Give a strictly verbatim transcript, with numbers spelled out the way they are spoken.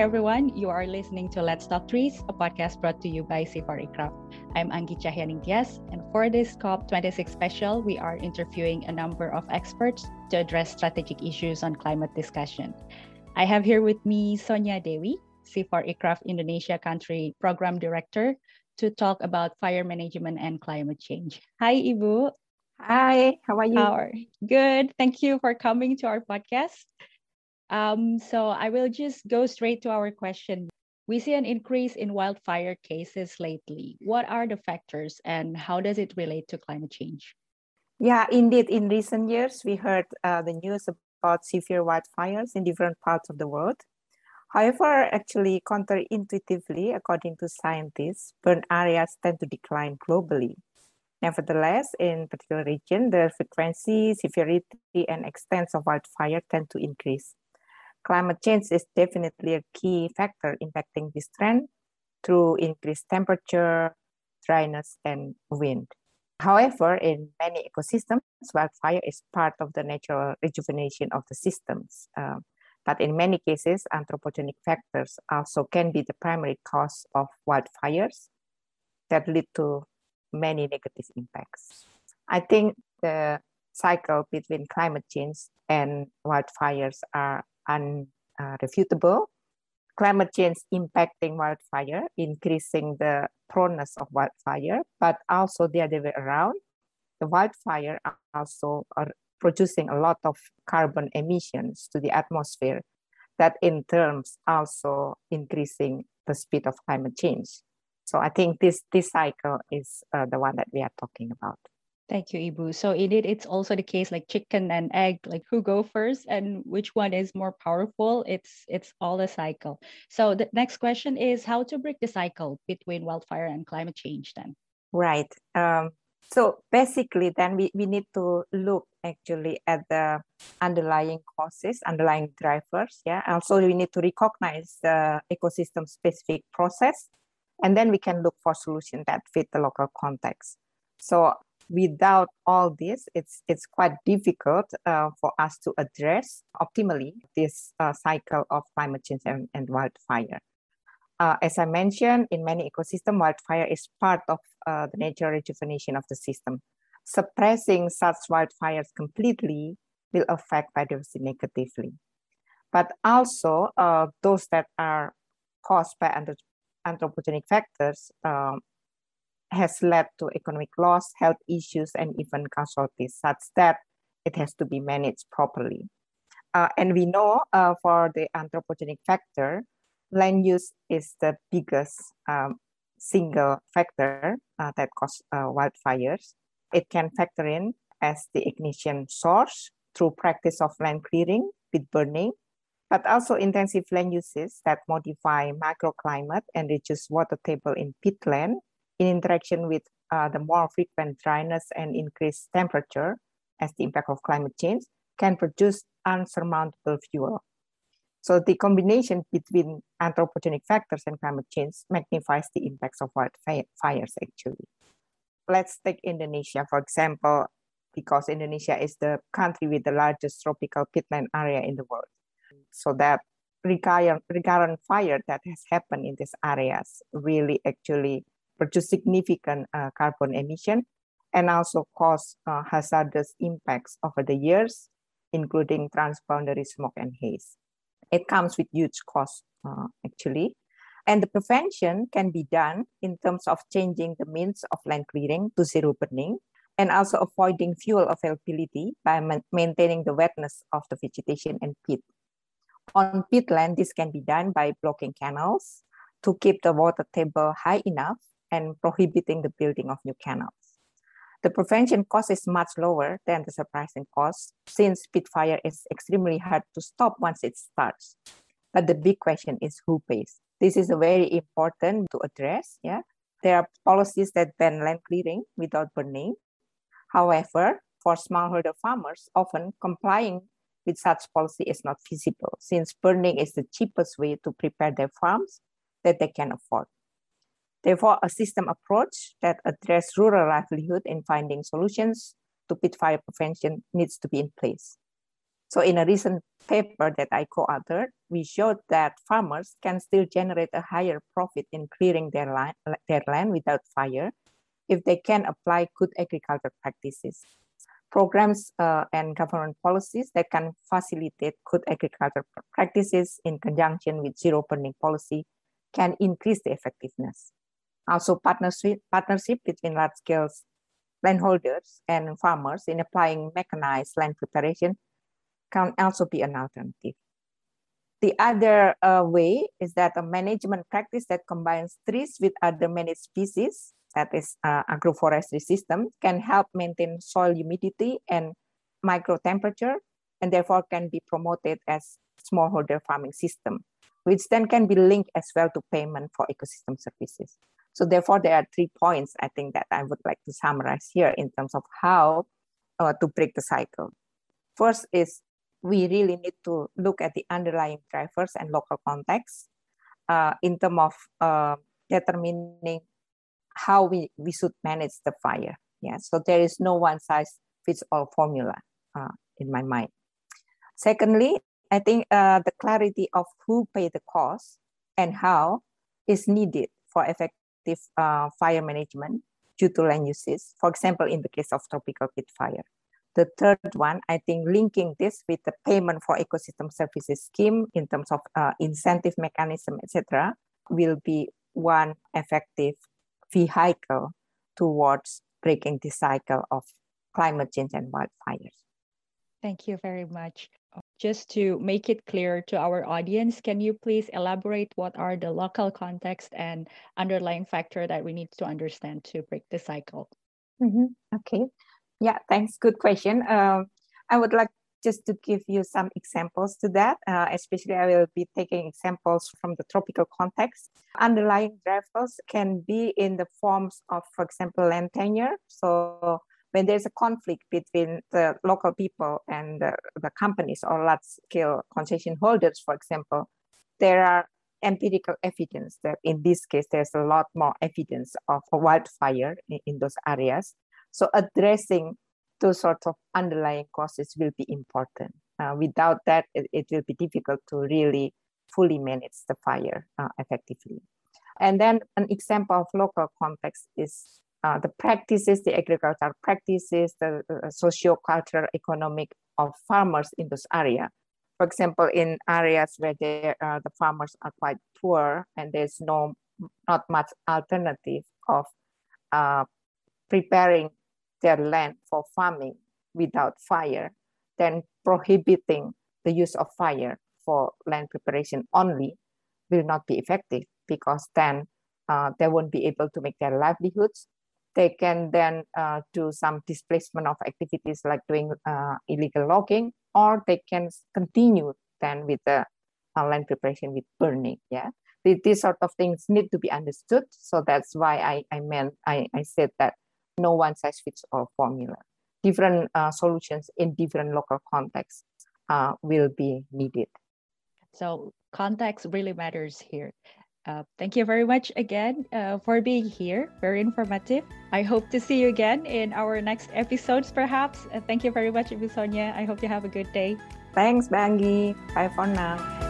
Hi everyone, you are listening to Let's Talk Trees, a podcast brought to you by C I F O R I C R A F. I'm Anggi Cahyaningtyas, and for this COP twenty-six special, we are interviewing a number of experts to address strategic issues on climate discussion. I have here with me Sonya Dewi, C I F O R I C R A F Indonesia Country Program Director, to talk about fire management and climate change. Hi Ibu. Hi, how are you? How are you? Good, thank you for coming to our podcast. Um, so I will just go straight to our question. We see an increase in wildfire cases lately. What are the factors and how does it relate to climate change? Yeah, indeed. In recent years, we heard uh, the news about severe wildfires in different parts of the world. However, actually, counterintuitively, according to scientists, burn areas tend to decline globally. Nevertheless, in particular region, the frequency, severity, and extent of wildfire tend to increase. Climate change is definitely a key factor impacting this trend through increased temperature, dryness, and wind. However, in many ecosystems, wildfire is part of the natural rejuvenation of the systems. Uh, but in many cases, anthropogenic factors also can be the primary cause of wildfires that lead to many negative impacts. I think the cycle between climate change and wildfires are unrefutable. Uh, climate change impacting wildfire, increasing the proneness of wildfire, but also the other way around. The wildfire are also are producing a lot of carbon emissions to the atmosphere that in turn also increasing the speed of climate change. So I think this, this cycle is uh, the one that we are talking about. Thank you, Ibu. So indeed, it's also the case like chicken and egg, like who go first and which one is more powerful. It's it's all a cycle. So the next question is how to break the cycle between wildfire and climate change then? Right. Um, so basically then we, we need to look actually at the underlying causes, underlying drivers. Yeah. Also, we need to recognize the ecosystem specific process, and then we can look for solutions that fit the local context. So without all this, it's it's quite difficult uh, for us to address optimally this uh, cycle of climate change and, and wildfire. Uh, as I mentioned, in many ecosystems, wildfire is part of uh, the natural rejuvenation of the system. Suppressing such wildfires completely will affect biodiversity negatively. But also, uh, those that are caused by under, anthropogenic factors um, has led to economic loss, health issues, and even casualties, such that it has to be managed properly. Uh, and we know uh, for the anthropogenic factor, land use is the biggest um, single factor uh, that causes uh, wildfires. It can factor in as the ignition source through practice of land clearing with burning, but also intensive land uses that modify microclimate and reduce water table in peatland in interaction with uh, the more frequent dryness and increased temperature as the impact of climate change can produce unsurmountable fuel. So the combination between anthropogenic factors and climate change magnifies the impacts of wildfires actually. Let's take Indonesia, for example, because Indonesia is the country with the largest tropical peatland area in the world. So that recurrent fire that has happened in these areas really actually produce significant uh, carbon emission and also cause uh, hazardous impacts over the years, including transboundary smoke and haze. It comes with huge costs uh, actually. And the prevention can be done in terms of changing the means of land clearing to zero burning, and also avoiding fuel availability by ma- maintaining the wetness of the vegetation and peat. On peatland, this can be done by blocking canals to keep the water table high enough and prohibiting the building of new canals. The prevention cost is much lower than the suppressing cost since peat fire is extremely hard to stop once it starts. But the big question is who pays? This is very important to address. Yeah, there are policies that ban land clearing without burning. However, for smallholder farmers, often complying with such policy is not feasible since burning is the cheapest way to prepare their farms that they can afford. Therefore, a system approach that addresses rural livelihood and finding solutions to peat fire prevention needs to be in place. So in a recent paper that I co-authored, we showed that farmers can still generate a higher profit in clearing their land, their land without fire if they can apply good agriculture practices. Programs uh, and government policies that can facilitate good agriculture practices in conjunction with zero burning policy can increase the effectiveness. Also, partnership, partnership between large-scale landholders and farmers in applying mechanized land preparation can also be an alternative. The other uh, way is that a management practice that combines trees with other managed species, that is uh, agroforestry system, can help maintain soil humidity and micro temperature, and therefore can be promoted as smallholder farming system, which then can be linked as well to payment for ecosystem services. So therefore, there are three points I think that I would like to summarize here in terms of how uh, to break the cycle. First is we really need to look at the underlying drivers and local context uh, in terms of uh, determining how we, we should manage the fire. Yeah, so there is no one size fits all formula uh, in my mind. Secondly, I think uh, the clarity of who pay the cost and how is needed for effective uh, fire management due to land uses, for example, in the case of tropical heat fire. The third one, I think linking this with the payment for ecosystem services scheme in terms of uh, incentive mechanism, et cetera, will be one effective vehicle towards breaking the cycle of climate change and wildfires. Thank you very much. Just to make it clear to our audience, can you please elaborate what are the local context and underlying factor that we need to understand to break the cycle? Mm-hmm. Okay. Yeah, thanks. Good question. Uh, I would like just to give you some examples to that, uh, especially I will be taking examples from the tropical context. Underlying drivers can be in the forms of, for example, land tenure. So when there's a conflict between the local people and the, the companies or large-scale concession holders, for example, there are empirical evidence that in this case, there's a lot more evidence of a wildfire in, in those areas. So addressing those sorts of underlying causes will be important. Uh, without that, it, it will be difficult to really fully manage the fire uh, effectively. And then an example of local context is Uh, the practices, the agricultural practices, the uh, socio-cultural economic of farmers in those areas. For example, in areas where they, uh, the farmers are quite poor and there's no, not much alternative of uh, preparing their land for farming without fire, then prohibiting the use of fire for land preparation only will not be effective, because then uh, they won't be able to make their livelihoods. They can then uh, do some displacement of activities like doing uh, illegal logging, or they can continue then with the uh, land preparation with burning. Yeah, these sort of things need to be understood. So that's why I, I meant I, I said that no one size fits all formula. Different uh, solutions in different local contexts uh, will be needed. So context really matters here. Uh, thank you very much again uh, for being here. Very informative. I hope to see you again in our next episodes, perhaps. Uh, thank you very much, Ibu Sonya. I hope you have a good day. Thanks, Anggi. Bye for now.